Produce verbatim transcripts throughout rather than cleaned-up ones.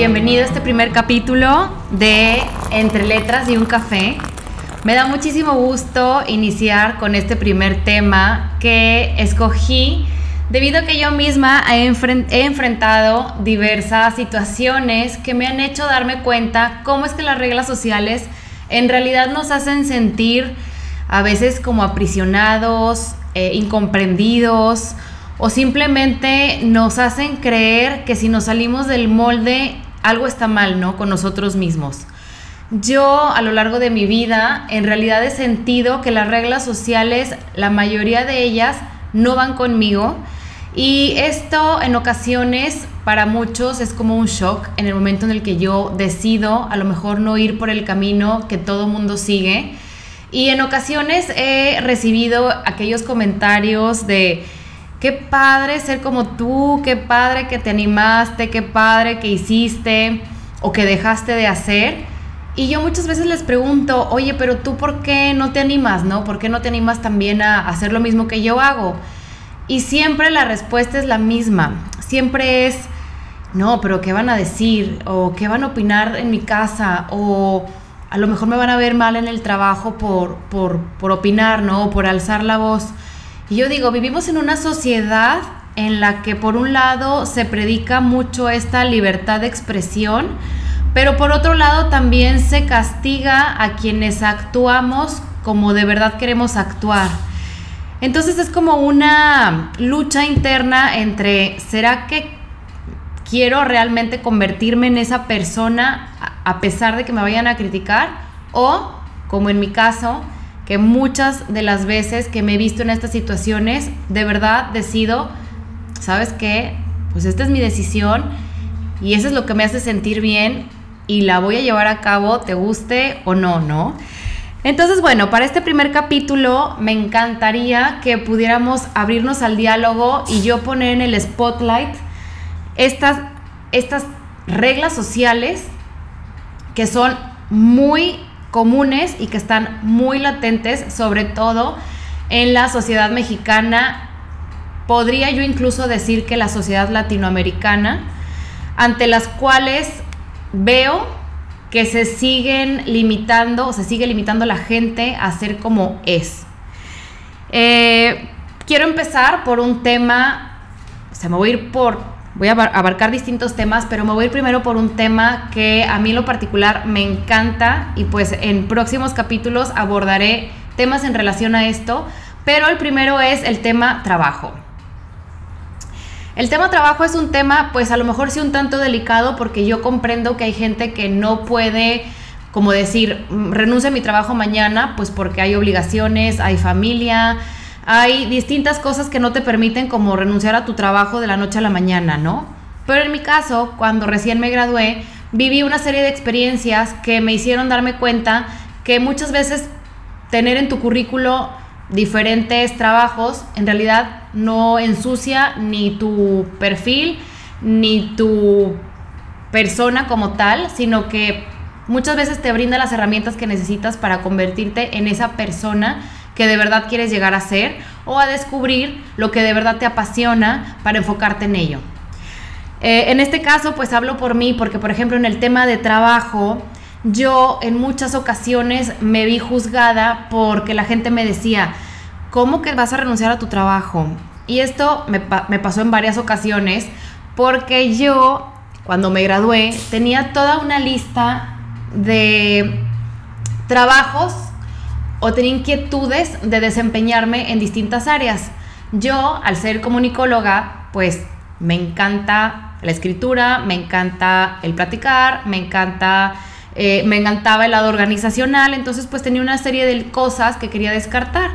bienvenido a este primer capítulo de Entre Letras y un Café. Me da muchísimo gusto iniciar con este primer tema que escogí debido a que yo misma he enfrentado diversas situaciones que me han hecho darme cuenta cómo es que las reglas sociales en realidad nos hacen sentir a veces como aprisionados, eh, incomprendidos, o simplemente nos hacen creer que si nos salimos del molde algo está mal, ¿no? Con nosotros mismos. Yo a lo largo de mi vida en realidad he sentido que las reglas sociales, la mayoría de ellas, no van conmigo, y esto en ocasiones para muchos es como un shock en el momento en el que yo decido a lo mejor no ir por el camino que todo mundo sigue. Y en ocasiones he recibido aquellos comentarios de qué padre ser como tú, qué padre que te animaste, qué padre que hiciste o que dejaste de hacer. Y yo muchas veces les pregunto, oye, pero tú ¿por qué no te animas, no? ¿Por qué no te animas también a hacer lo mismo que yo hago? Y siempre la respuesta es la misma. Siempre es, no, pero ¿qué van a decir? ¿O qué van a opinar en mi casa? O a lo mejor me van a ver mal en el trabajo por, por, por opinar, ¿no? O por alzar la voz. Y yo digo, vivimos en una sociedad en la que por un lado se predica mucho esta libertad de expresión, pero por otro lado también se castiga a quienes actuamos como de verdad queremos actuar. Entonces es como una lucha interna entre, ¿será que quiero realmente convertirme en esa persona a pesar de que me vayan a criticar? O, como en mi caso, que muchas de las veces que me he visto en estas situaciones, de verdad decido, ¿sabes qué? Pues esta es mi decisión y eso es lo que me hace sentir bien y la voy a llevar a cabo, te guste o no, ¿no? Entonces, bueno, para este primer capítulo me encantaría que pudiéramos abrirnos al diálogo y yo poner en el spotlight estas, estas reglas sociales que son muy comunes y que están muy latentes, sobre todo en la sociedad mexicana. Podría yo incluso decir que la sociedad latinoamericana, ante las cuales veo que se siguen limitando o se sigue limitando la gente a ser como es. Eh, quiero empezar por un tema, o sea, me voy a ir por, voy a abarcar distintos temas, pero me voy a ir primero por un tema que a mí en lo particular me encanta y pues en próximos capítulos abordaré temas en relación a esto, pero el primero es el tema trabajo. El tema trabajo es un tema, pues a lo mejor sí un tanto delicado, porque yo comprendo que hay gente que no puede, como decir, renuncio a mi trabajo mañana, pues porque hay obligaciones, hay familia, hay distintas cosas que no te permiten como renunciar a tu trabajo de la noche a la mañana, ¿no? Pero en mi caso, cuando recién me gradué, viví una serie de experiencias que me hicieron darme cuenta que muchas veces tener en tu currículo diferentes trabajos en realidad no ensucia ni tu perfil ni tu persona como tal, sino que muchas veces te brinda las herramientas que necesitas para convertirte en esa persona que de verdad quieres llegar a ser, o a descubrir lo que de verdad te apasiona para enfocarte en ello. Eh, en este caso pues hablo por mí, porque por ejemplo en el tema de trabajo yo en muchas ocasiones me vi juzgada porque la gente me decía, ¿cómo que vas a renunciar a tu trabajo? Y esto me, pa- me pasó en varias ocasiones, porque yo cuando me gradué tenía toda una lista de trabajos o tenía inquietudes de desempeñarme en distintas áreas. Yo, al ser comunicóloga, pues me encanta la escritura, me encanta el platicar, me encanta... Eh, me encantaba el lado organizacional, entonces pues tenía una serie de cosas que quería descartar,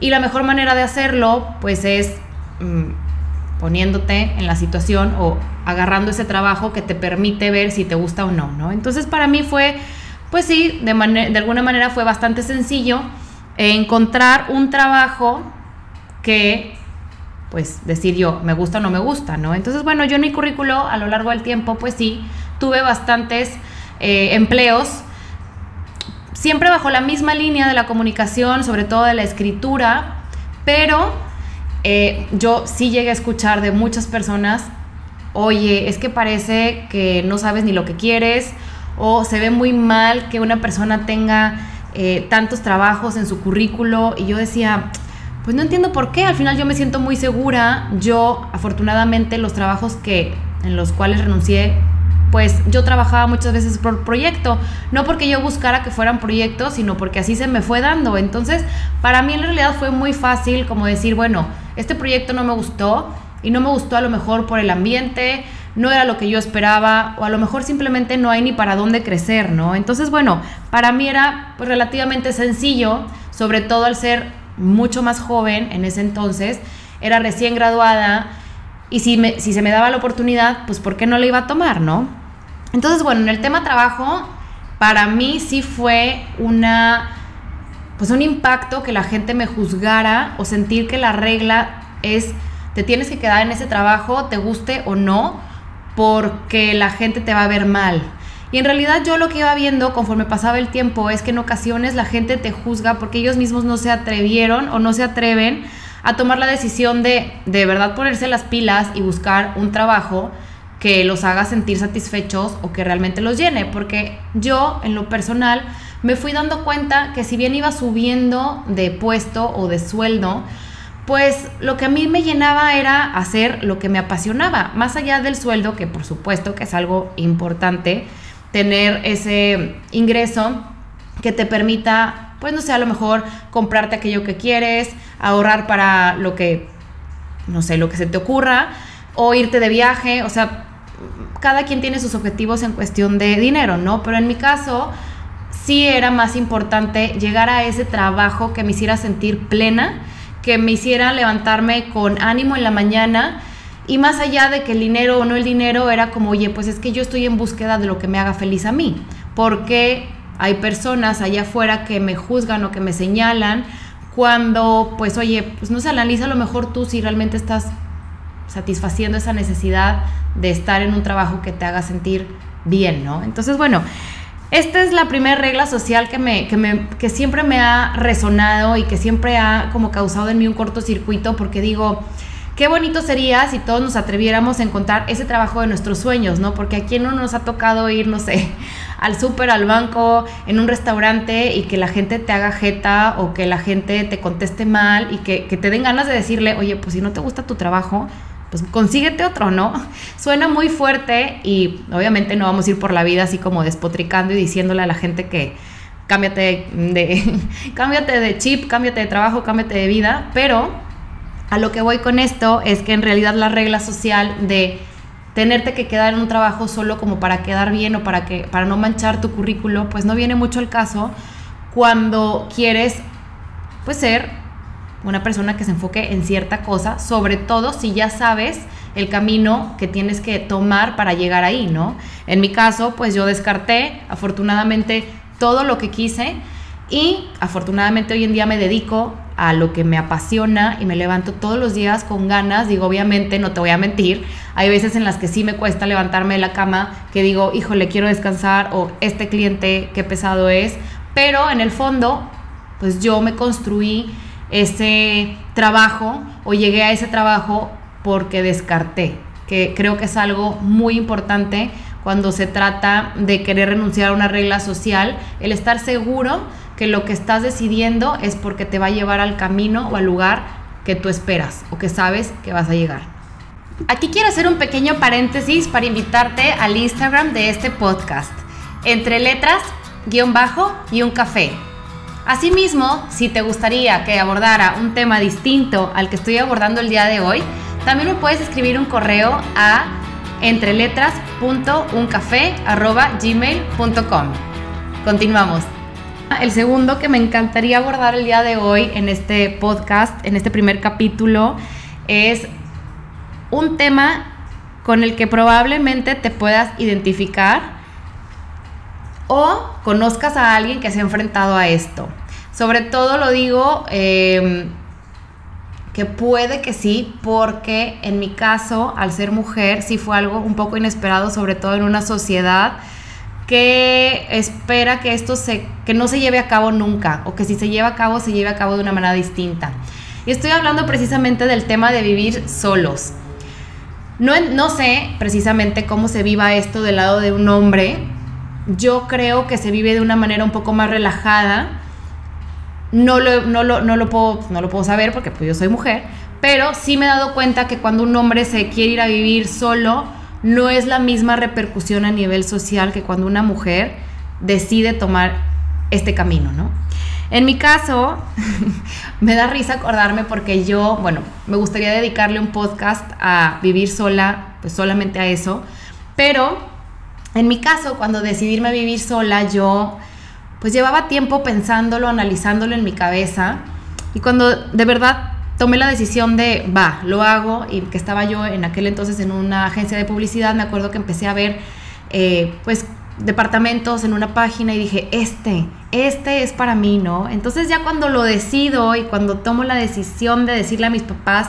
y la mejor manera de hacerlo pues es mmm, poniéndote en la situación o agarrando ese trabajo que te permite ver si te gusta o no, ¿no? Entonces para mí fue, pues sí, de, man- de alguna manera fue bastante sencillo encontrar un trabajo que pues decir yo, me gusta o no me gusta, ¿no? Entonces bueno, yo en mi currículo a lo largo del tiempo pues sí, tuve bastantes Eh, empleos, siempre bajo la misma línea de la comunicación, sobre todo de la escritura, pero eh, yo sí llegué a escuchar de muchas personas oye, es que parece que no sabes ni lo que quieres, o se ve muy mal que una persona tenga eh, tantos trabajos en su currículo. Y yo decía, pues no entiendo por qué, al final yo me siento muy segura. Yo, afortunadamente, los trabajos que, en los cuales renuncié, pues yo trabajaba muchas veces por proyecto, no porque yo buscara que fueran proyectos, sino porque así se me fue dando. Entonces, para mí en realidad fue muy fácil como decir, bueno, este proyecto no me gustó, y no me gustó a lo mejor por el ambiente, no era lo que yo esperaba, o a lo mejor simplemente no hay ni para dónde crecer, ¿no? Entonces, bueno, para mí era pues relativamente sencillo, sobre todo al ser mucho más joven en ese entonces, era recién graduada, y si, me, si se me daba la oportunidad, pues ¿por qué no la iba a tomar, no? Entonces, bueno, en el tema trabajo, para mí sí fue una, pues un impacto que la gente me juzgara o sentir que la regla es te tienes que quedar en ese trabajo, te guste o no, porque la gente te va a ver mal. Y en realidad yo lo que iba viendo conforme pasaba el tiempo es que en ocasiones la gente te juzga porque ellos mismos no se atrevieron o no se atreven a tomar la decisión de de verdad ponerse las pilas y buscar un trabajo que los haga sentir satisfechos o que realmente los llene. Porque yo, en lo personal, me fui dando cuenta que si bien iba subiendo de puesto o de sueldo, pues lo que a mí me llenaba era hacer lo que me apasionaba, más allá del sueldo, que por supuesto que es algo importante, tener ese ingreso que te permita, pues no sé, a lo mejor comprarte aquello que quieres, ahorrar para lo que, no sé, lo que se te ocurra, o irte de viaje. O sea, cada quien tiene sus objetivos en cuestión de dinero, ¿no? Pero en mi caso, sí era más importante llegar a ese trabajo que me hiciera sentir plena, que me hiciera levantarme con ánimo en la mañana, y más allá de que el dinero o no el dinero, era como, oye, pues es que yo estoy en búsqueda de lo que me haga feliz a mí, porque hay personas allá afuera que me juzgan o que me señalan cuando, pues oye, pues no se analiza a lo mejor tú si realmente estás satisfaciendo esa necesidad de estar en un trabajo que te haga sentir bien, ¿no? Entonces, bueno, esta es la primera regla social que, me, que, me, que siempre me ha resonado y que siempre ha como causado en mí un cortocircuito, porque digo, qué bonito sería si todos nos atreviéramos a encontrar ese trabajo de nuestros sueños, ¿no? Porque a quién no nos ha tocado ir, no sé, al súper, al banco, en un restaurante, y que la gente te haga jeta o que la gente te conteste mal y que, que te den ganas de decirle, oye, pues si no te gusta tu trabajo, pues consíguete otro, ¿no? Suena muy fuerte y obviamente no vamos a ir por la vida así como despotricando y diciéndole a la gente que cámbiate de, de, cámbiate de chip, cámbiate de trabajo, cámbiate de vida, pero a lo que voy con esto es que en realidad la regla social de tenerte que quedar en un trabajo solo como para quedar bien o para, que, para no manchar tu currículo, pues no viene mucho al caso cuando quieres, pues, ser una persona que se enfoque en cierta cosa, sobre todo si ya sabes el camino que tienes que tomar para llegar ahí, ¿no? En mi caso, pues yo descarté, afortunadamente, todo lo que quise, y afortunadamente hoy en día me dedico a lo que me apasiona y me levanto todos los días con ganas. Digo, obviamente, no te voy a mentir, hay veces en las que sí me cuesta levantarme de la cama, que digo, híjole, quiero descansar, o este cliente, qué pesado es, pero en el fondo, pues yo me construí ese trabajo o llegué a ese trabajo porque descarté, que creo que es algo muy importante cuando se trata de querer renunciar a una regla social, el estar seguro que lo que estás decidiendo es porque te va a llevar al camino o al lugar que tú esperas o que sabes que vas a llegar. Aquí quiero hacer un pequeño paréntesis para invitarte al Instagram de este podcast, Entre Letras guión bajo y un Café. Asimismo, si te gustaría que abordara un tema distinto al que estoy abordando el día de hoy, también me puedes escribir un correo a entreletras punto un café arroba gmail punto com. Continuamos. El segundo que me encantaría abordar el día de hoy en este podcast, en este primer capítulo, es un tema con el que probablemente te puedas identificar o conozcas a alguien que se ha enfrentado a esto. Sobre todo lo digo eh, que puede que sí, porque en mi caso, al ser mujer, sí fue algo un poco inesperado, sobre todo en una sociedad que espera que esto se, que no se lleve a cabo nunca, o que si se lleva a cabo, se lleve a cabo de una manera distinta. Y estoy hablando precisamente del tema de vivir solos. No, no sé precisamente cómo se viva esto del lado de un hombre. Yo creo que se vive de una manera un poco más relajada. No lo, no lo, no lo, puedo, no lo puedo saber porque pues, yo soy mujer, pero sí me he dado cuenta que cuando un hombre se quiere ir a vivir solo, no es la misma repercusión a nivel social que cuando una mujer decide tomar este camino, ¿no? En mi caso, me da risa acordarme porque yo, bueno, me gustaría dedicarle un podcast a vivir sola, pues solamente a eso, pero en mi caso, cuando decidirme a vivir sola, yo pues llevaba tiempo pensándolo, analizándolo en mi cabeza, y cuando de verdad tomé la decisión de, va, lo hago, y que estaba yo en aquel entonces en una agencia de publicidad, me acuerdo que empecé a ver, eh, pues, departamentos en una página y dije, este, este es para mí, ¿no? Entonces ya cuando lo decido y cuando tomo la decisión de decirle a mis papás,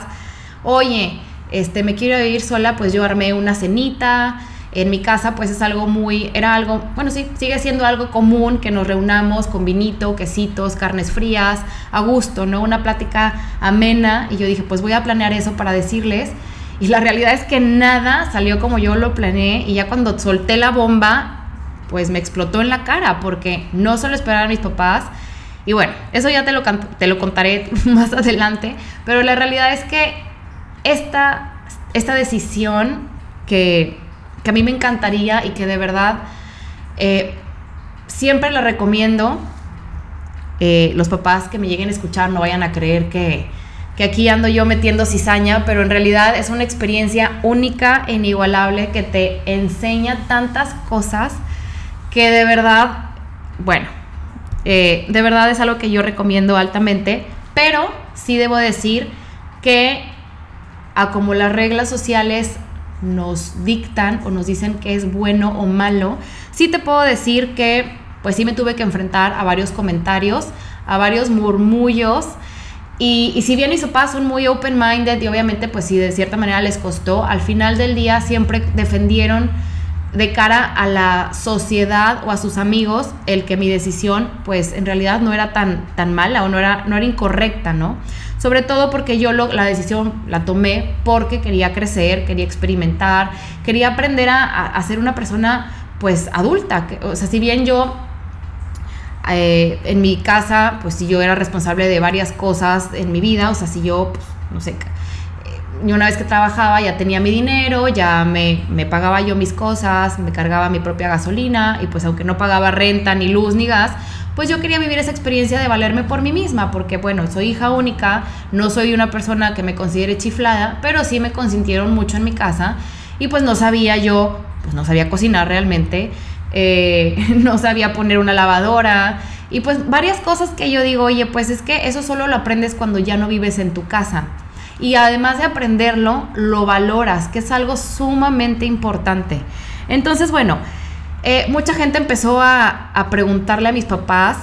oye, este, me quiero vivir sola, pues yo armé una cenita, en mi casa pues es algo muy, era algo, bueno sí, sigue siendo algo común que nos reunamos con vinito, quesitos, carnes frías, a gusto, ¿no? Una plática amena, y yo dije, pues voy a planear eso para decirles, y la realidad es que nada salió como yo lo planeé, y ya cuando solté la bomba, pues me explotó en la cara porque no solo esperaban mis papás, y bueno, eso ya te lo, te lo contaré más adelante, pero la realidad es que esta, esta decisión que, que a mí me encantaría y que de verdad eh, siempre la recomiendo, eh, los papás que me lleguen a escuchar no vayan a creer que, que aquí ando yo metiendo cizaña, pero en realidad es una experiencia única e inigualable que te enseña tantas cosas que de verdad, bueno, eh, de verdad es algo que yo recomiendo altamente, pero sí debo decir que a como las reglas sociales nos dictan o nos dicen que es bueno o malo, sí te puedo decir que pues sí me tuve que enfrentar a varios comentarios, a varios murmullos, y, y si bien mis papás son muy open-minded y obviamente pues sí de cierta manera les costó, al final del día siempre defendieron de cara a la sociedad o a sus amigos, el que mi decisión pues en realidad no era tan, tan mala o no era, no era incorrecta, ¿no? Sobre todo porque yo lo, la decisión la tomé porque quería crecer, quería experimentar, quería aprender a, a, a ser una persona pues adulta, que, o sea, si bien yo eh, en mi casa pues si yo era responsable de varias cosas en mi vida, o sea, si yo pues, no sé, y una vez que trabajaba ya tenía mi dinero, ya me, me pagaba yo mis cosas, me cargaba mi propia gasolina y pues aunque no pagaba renta, ni luz, ni gas, pues yo quería vivir esa experiencia de valerme por mí misma, porque bueno, soy hija única, no soy una persona que me considere chiflada, pero sí me consintieron mucho en mi casa y pues no sabía yo, pues no sabía cocinar realmente, eh, no sabía poner una lavadora y pues varias cosas que yo digo, oye, pues es que eso solo lo aprendes cuando ya no vives en tu casa. Y además de aprenderlo, lo valoras, que es algo sumamente importante. Entonces, bueno, eh, mucha gente empezó a, a preguntarle a mis papás,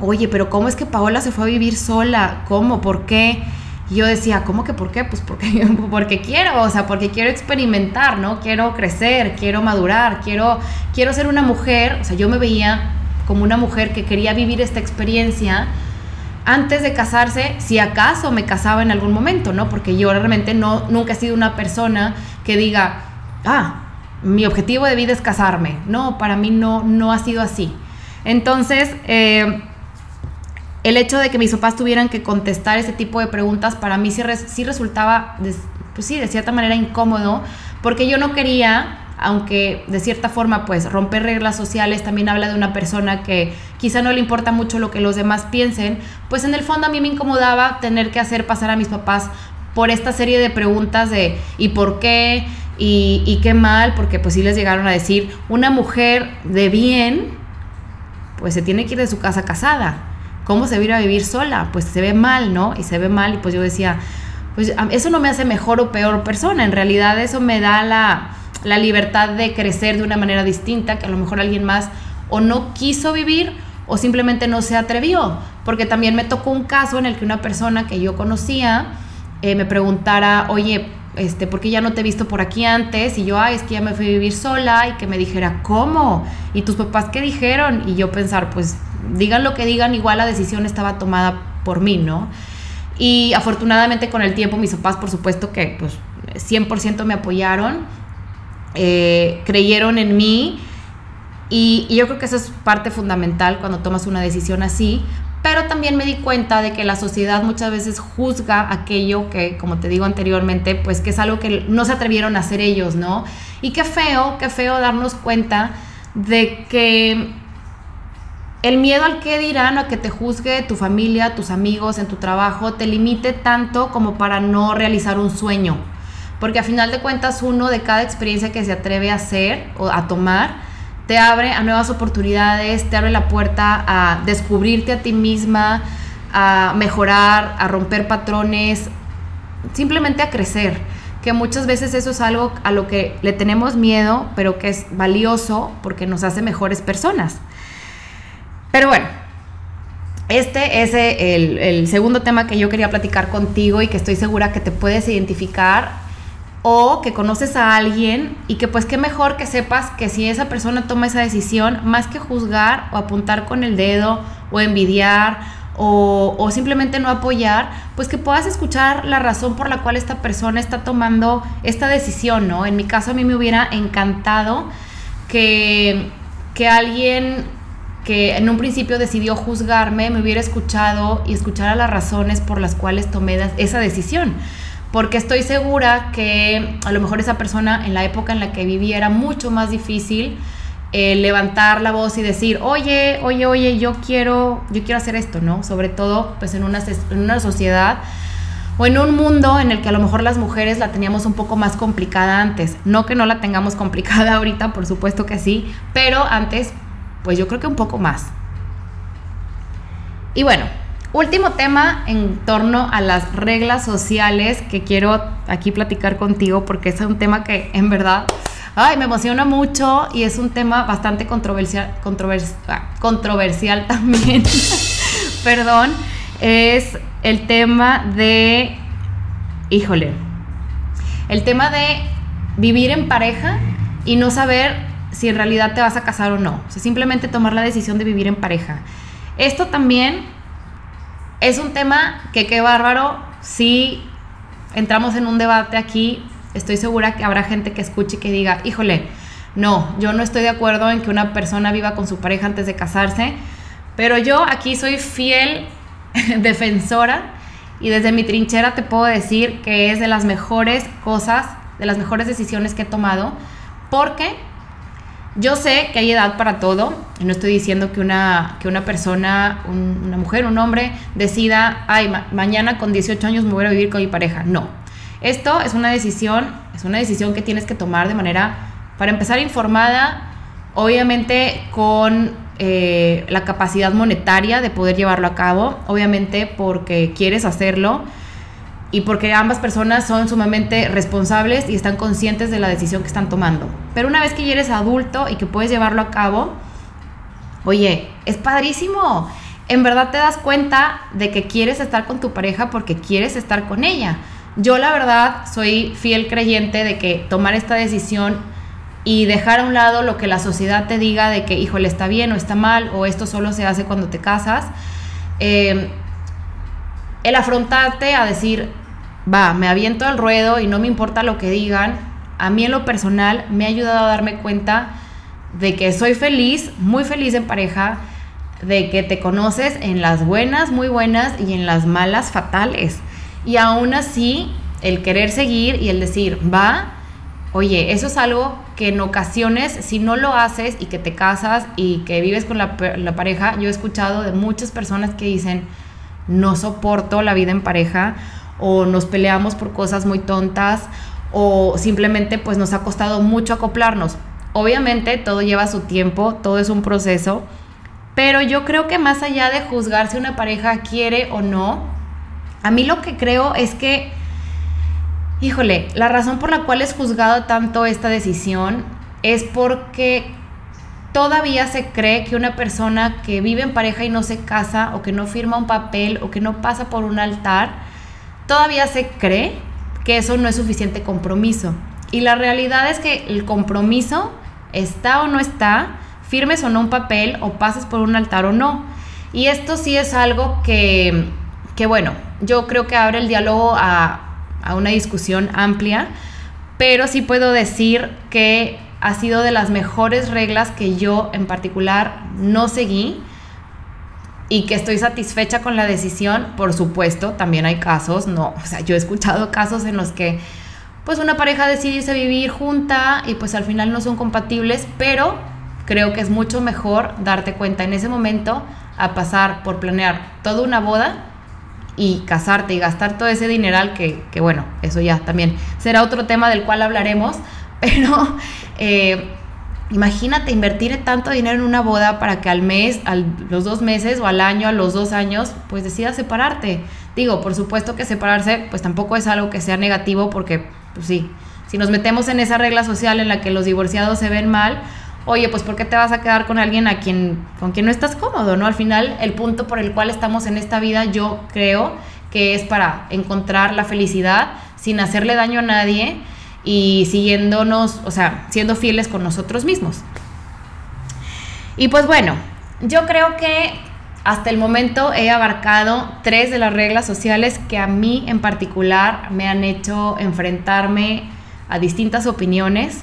oye, pero ¿cómo es que Paola se fue a vivir sola? ¿Cómo? ¿Por qué? Y yo decía, ¿cómo que por qué? Pues porque, porque quiero, o sea, porque quiero experimentar, ¿no? Quiero crecer, quiero madurar, quiero, quiero ser una mujer. O sea, yo me veía como una mujer que quería vivir esta experiencia antes de casarse, si acaso me casaba en algún momento, ¿no? Porque yo realmente no, nunca he sido una persona que diga, ah, mi objetivo de vida es casarme. No, para mí no, no ha sido así. Entonces, eh, el hecho de que mis papás tuvieran que contestar ese tipo de preguntas, para mí sí, res, sí resultaba, de, pues sí, de cierta manera incómodo, porque yo no quería, aunque de cierta forma pues romper reglas sociales también habla de una persona que quizá no le importa mucho lo que los demás piensen, pues en el fondo a mí me incomodaba tener que hacer pasar a mis papás por esta serie de preguntas de ¿y por qué? ¿Y, y qué mal? Porque pues sí les llegaron a decir, una mujer de bien pues se tiene que ir de su casa casada, ¿cómo se va a ir a vivir sola? Pues se ve mal, ¿no? Y se ve mal, y pues yo decía, pues eso no me hace mejor o peor persona, en realidad eso me da la... la libertad de crecer de una manera distinta que a lo mejor alguien más o no quiso vivir o simplemente no se atrevió, porque también me tocó un caso en el que una persona que yo conocía eh, me preguntara, oye, este, ¿por qué ya no te he visto por aquí antes? Y yo, ay, es que ya me fui a vivir sola, y que me dijera, ¿cómo? ¿Y tus papás qué dijeron? Y yo pensar, pues digan lo que digan, igual la decisión estaba tomada por mí, ¿no? Y afortunadamente con el tiempo mis papás, por supuesto que pues cien por ciento me apoyaron, eh, creyeron en mí, y, y yo creo que eso es parte fundamental cuando tomas una decisión así. Pero también me di cuenta de que la sociedad muchas veces juzga aquello que, como te digo anteriormente, pues que es algo que no se atrevieron a hacer ellos, ¿no? Y qué feo, qué feo darnos cuenta de que el miedo al qué dirán, a que te juzgue tu familia, tus amigos, en tu trabajo, te limite tanto como para no realizar un sueño. Porque a final de cuentas, uno de cada experiencia que se atreve a hacer o a tomar, te abre a nuevas oportunidades, te abre la puerta a descubrirte a ti misma, a mejorar, a romper patrones, simplemente a crecer, que muchas veces eso es algo a lo que le tenemos miedo, pero que es valioso porque nos hace mejores personas. Pero bueno, este es el, el segundo tema que yo quería platicar contigo y que estoy segura que te puedes identificar, o que conoces a alguien, y que pues qué mejor que sepas que si esa persona toma esa decisión, más que juzgar o apuntar con el dedo o envidiar o, o simplemente no apoyar, pues que puedas escuchar la razón por la cual esta persona está tomando esta decisión, ¿no? En mi caso, a mí me hubiera encantado que, que alguien que en un principio decidió juzgarme me hubiera escuchado y escuchara las razones por las cuales tomé esa decisión. Porque estoy segura que a lo mejor esa persona en la época en la que vivía era mucho más difícil eh, levantar la voz y decir, oye, oye, oye, yo quiero, yo quiero hacer esto, ¿no? Sobre todo pues en una, en una sociedad o en un mundo en el que a lo mejor las mujeres la teníamos un poco más complicada antes. No que no la tengamos complicada ahorita, por supuesto que sí, pero antes pues yo creo que un poco más. Y bueno, último tema en torno a las reglas sociales que quiero aquí platicar contigo, porque es un tema que en verdad ay, me emociona mucho y es un tema bastante controversial, controversi- controversial también, perdón, es el tema de, híjole, el tema de vivir en pareja y no saber si en realidad te vas a casar o no, o sea, simplemente tomar la decisión de vivir en pareja. Esto también es un tema que, qué bárbaro, si entramos en un debate aquí, estoy segura que habrá gente que escuche y que diga, híjole, no, yo no estoy de acuerdo en que una persona viva con su pareja antes de casarse, pero yo aquí soy fiel defensora y desde mi trinchera te puedo decir que es de las mejores cosas, de las mejores decisiones que he tomado, porque yo sé que hay edad para todo, y no estoy diciendo que una, que una persona, un, una mujer, un hombre, decida, ay, ma- mañana con dieciocho años me voy a vivir con mi pareja. No, esto es una decisión, es una decisión que tienes que tomar de manera, para empezar, informada, obviamente con eh, la capacidad monetaria de poder llevarlo a cabo, obviamente porque quieres hacerlo, y porque ambas personas son sumamente responsables y están conscientes de la decisión que están tomando. Pero una vez que ya eres adulto y que puedes llevarlo a cabo, oye, es padrísimo. En verdad te das cuenta de que quieres estar con tu pareja porque quieres estar con ella. Yo la verdad soy fiel creyente de que tomar esta decisión y dejar a un lado lo que la sociedad te diga de que, híjole, está bien o está mal, o esto solo se hace cuando te casas, eh, el afrontarte a decir, va, me aviento al ruedo y no me importa lo que digan, a mí en lo personal me ha ayudado a darme cuenta de que soy feliz, muy feliz en pareja, de que te conoces en las buenas, muy buenas, y en las malas, fatales. Y aún así, el querer seguir y el decir, va, oye, eso es algo que en ocasiones, si no lo haces y que te casas y que vives con la, la pareja, yo he escuchado de muchas personas que dicen, no soporto la vida en pareja, o nos peleamos por cosas muy tontas, o simplemente pues nos ha costado mucho acoplarnos. Obviamente todo lleva su tiempo, todo es un proceso, pero yo creo que más allá de juzgar si una pareja quiere o no, a mí lo que creo es que, híjole, la razón por la cual es juzgado tanto esta decisión es porque todavía se cree que una persona que vive en pareja y no se casa, o que no firma un papel, o que no pasa por un altar, todavía se cree que eso no es suficiente compromiso. Y la realidad es que el compromiso está o no está, firmes o no un papel, o pases por un altar o no. Y esto sí es algo que, que bueno, yo creo que abre el diálogo a, a una discusión amplia, pero sí puedo decir que ha sido de las mejores reglas que yo en particular no seguí y que estoy satisfecha con la decisión. Por supuesto, también hay casos, no, o sea, yo he escuchado casos en los que pues una pareja decide irse a vivir junta y pues al final no son compatibles, pero creo que es mucho mejor darte cuenta en ese momento a pasar por planear toda una boda y casarte y gastar todo ese dineral que, que bueno, eso ya también será otro tema del cual hablaremos, pero eh, imagínate invertir tanto dinero en una boda para que al mes, a los dos meses o al año, a los dos años, pues decidas separarte. Digo, por supuesto que separarse pues tampoco es algo que sea negativo, porque pues sí, si nos metemos en esa regla social en la que los divorciados se ven mal, oye, pues ¿por qué te vas a quedar con alguien a quien, con quien no estás cómodo, no? Al final, el punto por el cual estamos en esta vida, yo creo que es para encontrar la felicidad sin hacerle daño a nadie y siguiéndonos, o sea, siendo fieles con nosotros mismos. Y pues bueno, yo creo que hasta el momento he abarcado tres de las reglas sociales que a mí en particular me han hecho enfrentarme a distintas opiniones,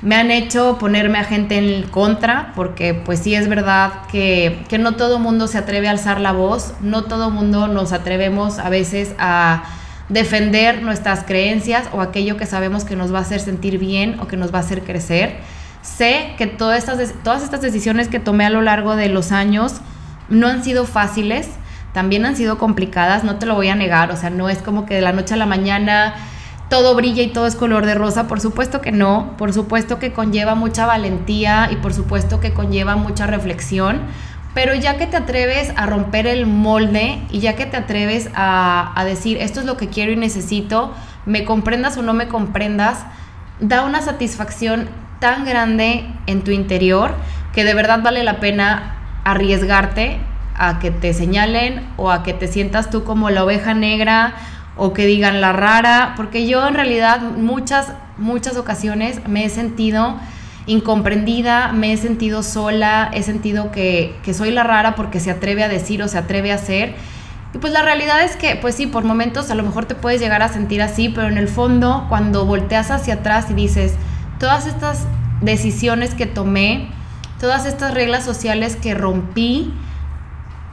me han hecho ponerme a gente en contra, porque pues sí es verdad que, que no todo mundo se atreve a alzar la voz, no todo mundo nos atrevemos a veces a defender nuestras creencias o aquello que sabemos que nos va a hacer sentir bien o que nos va a hacer crecer. Sé que todas estas, todas estas decisiones que tomé a lo largo de los años no han sido fáciles, también han sido complicadas, no te lo voy a negar, o sea, no es como que de la noche a la mañana todo brilla y todo es color de rosa, por supuesto que no, por supuesto que conlleva mucha valentía y por supuesto que conlleva mucha reflexión, pero ya que te atreves a romper el molde y ya que te atreves a, a decir esto es lo que quiero y necesito, me comprendas o no me comprendas, da una satisfacción tan grande en tu interior que de verdad vale la pena arriesgarte a que te señalen o a que te sientas tú como la oveja negra o que digan la rara, porque yo en realidad muchas, muchas ocasiones me he sentido incomprendida, me he sentido sola, he sentido que, que soy la rara porque se atreve a decir o se atreve a hacer, y pues la realidad es que, pues sí, por momentos a lo mejor te puedes llegar a sentir así, pero en el fondo, cuando volteas hacia atrás y dices, todas estas decisiones que tomé, todas estas reglas sociales que rompí,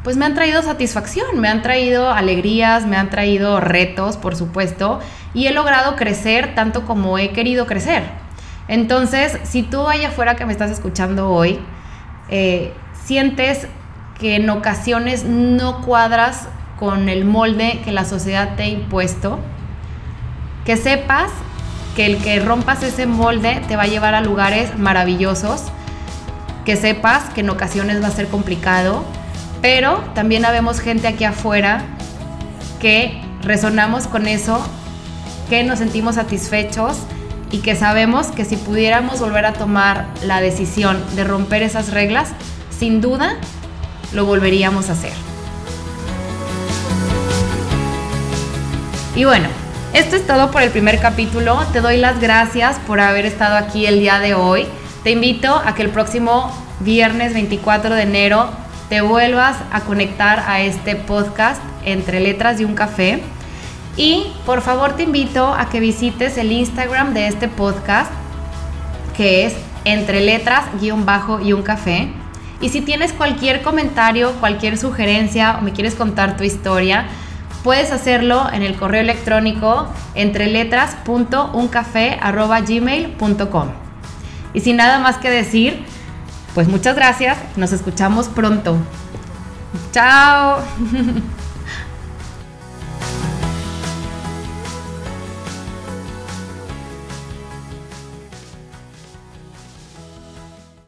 pues me han traído satisfacción, me han traído alegrías, me han traído retos, por supuesto, y he logrado crecer tanto como he querido crecer. Entonces, si tú allá afuera que me estás escuchando hoy, eh, sientes que en ocasiones no cuadras con el molde que la sociedad te ha impuesto, que sepas que el que rompas ese molde te va a llevar a lugares maravillosos, que sepas que en ocasiones va a ser complicado, pero también habemos gente aquí afuera que resonamos con eso, que nos sentimos satisfechos y que sabemos que si pudiéramos volver a tomar la decisión de romper esas reglas, sin duda lo volveríamos a hacer. Y bueno, esto es todo por el primer capítulo. Te doy las gracias por haber estado aquí el día de hoy. Te invito a que el próximo viernes veinticuatro de enero te vuelvas a conectar a este podcast Entre Letras y un Café. Y por favor te invito a que visites el Instagram de este podcast, que es Entre Letras guión bajo y un Café. Y si tienes cualquier comentario, cualquier sugerencia o me quieres contar tu historia, puedes hacerlo en el correo electrónico entreletras punto un café arroba gmail punto com. Y sin nada más que decir, pues muchas gracias, nos escuchamos pronto. ¡Chao!